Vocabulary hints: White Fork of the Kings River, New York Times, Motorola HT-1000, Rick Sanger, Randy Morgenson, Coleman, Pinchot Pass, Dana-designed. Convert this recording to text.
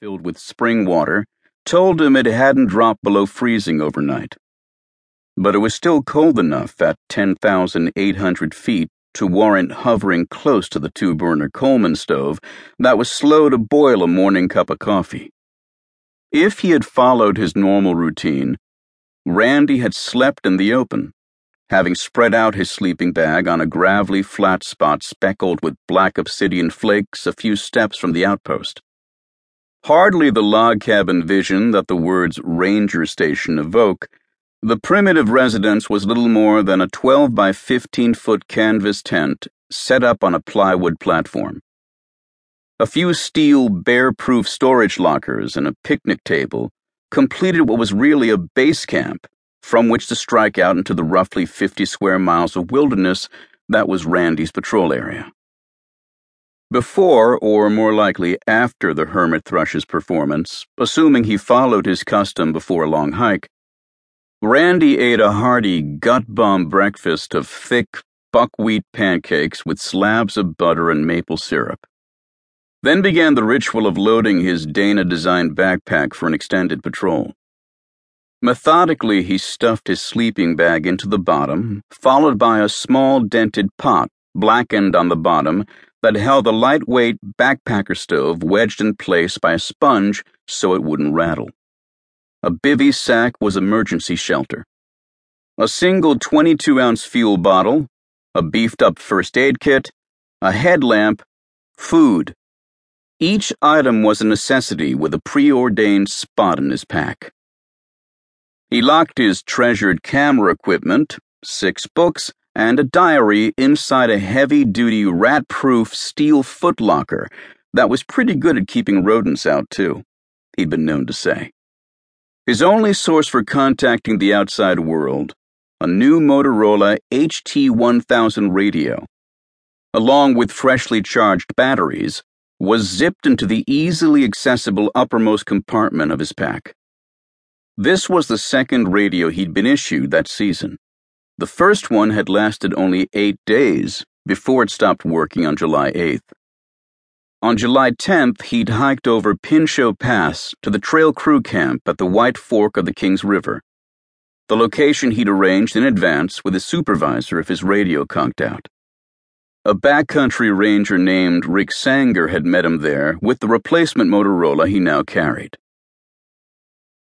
filled with spring water told him it hadn't dropped below freezing overnight. But it was still cold enough at 10,800 feet to warrant hovering close to the two-burner Coleman stove that was slow to boil a morning cup of coffee. If he had followed his normal routine, Randy had slept in the open, having spread out his sleeping bag on a gravelly flat spot speckled with black obsidian flakes a few steps from the outpost. Hardly the log cabin vision that the words ranger station evoke, the primitive residence was little more than a 12 by 15 foot canvas tent set up on a plywood platform. A few steel bear-proof storage lockers and a picnic table completed what was really a base camp from which to strike out into the roughly 50 square miles of wilderness that was Randy's patrol area. Before, or more likely after, the hermit thrush's performance, assuming he followed his custom before a long hike, Randy ate a hearty gut-bomb breakfast of thick buckwheat pancakes with slabs of butter and maple syrup, then began the ritual of loading his Dana-designed backpack for an extended patrol. Methodically, he stuffed his sleeping bag into the bottom, followed by a small dented pot, blackened on the bottom, that held a lightweight backpacker stove wedged in place by a sponge so it wouldn't rattle. A bivy sack was emergency shelter. A single 22-ounce fuel bottle, a beefed-up first aid kit, a headlamp, food. Each item was a necessity with a preordained spot in his pack. He locked his treasured camera equipment, 6 books, and a diary inside a heavy-duty rat-proof steel footlocker that was pretty good at keeping rodents out, too, he'd been known to say. His only source for contacting the outside world, a new Motorola HT-1000 radio, along with freshly charged batteries, was zipped into the easily accessible uppermost compartment of his pack. This was the second radio he'd been issued that season. The first one had lasted only 8 days before it stopped working on July 8th. On July 10th, he'd hiked over Pinchot Pass to the trail crew camp at the White Fork of the Kings River, the location he'd arranged in advance with his supervisor if his radio conked out. A backcountry ranger named Rick Sanger had met him there with the replacement Motorola he now carried.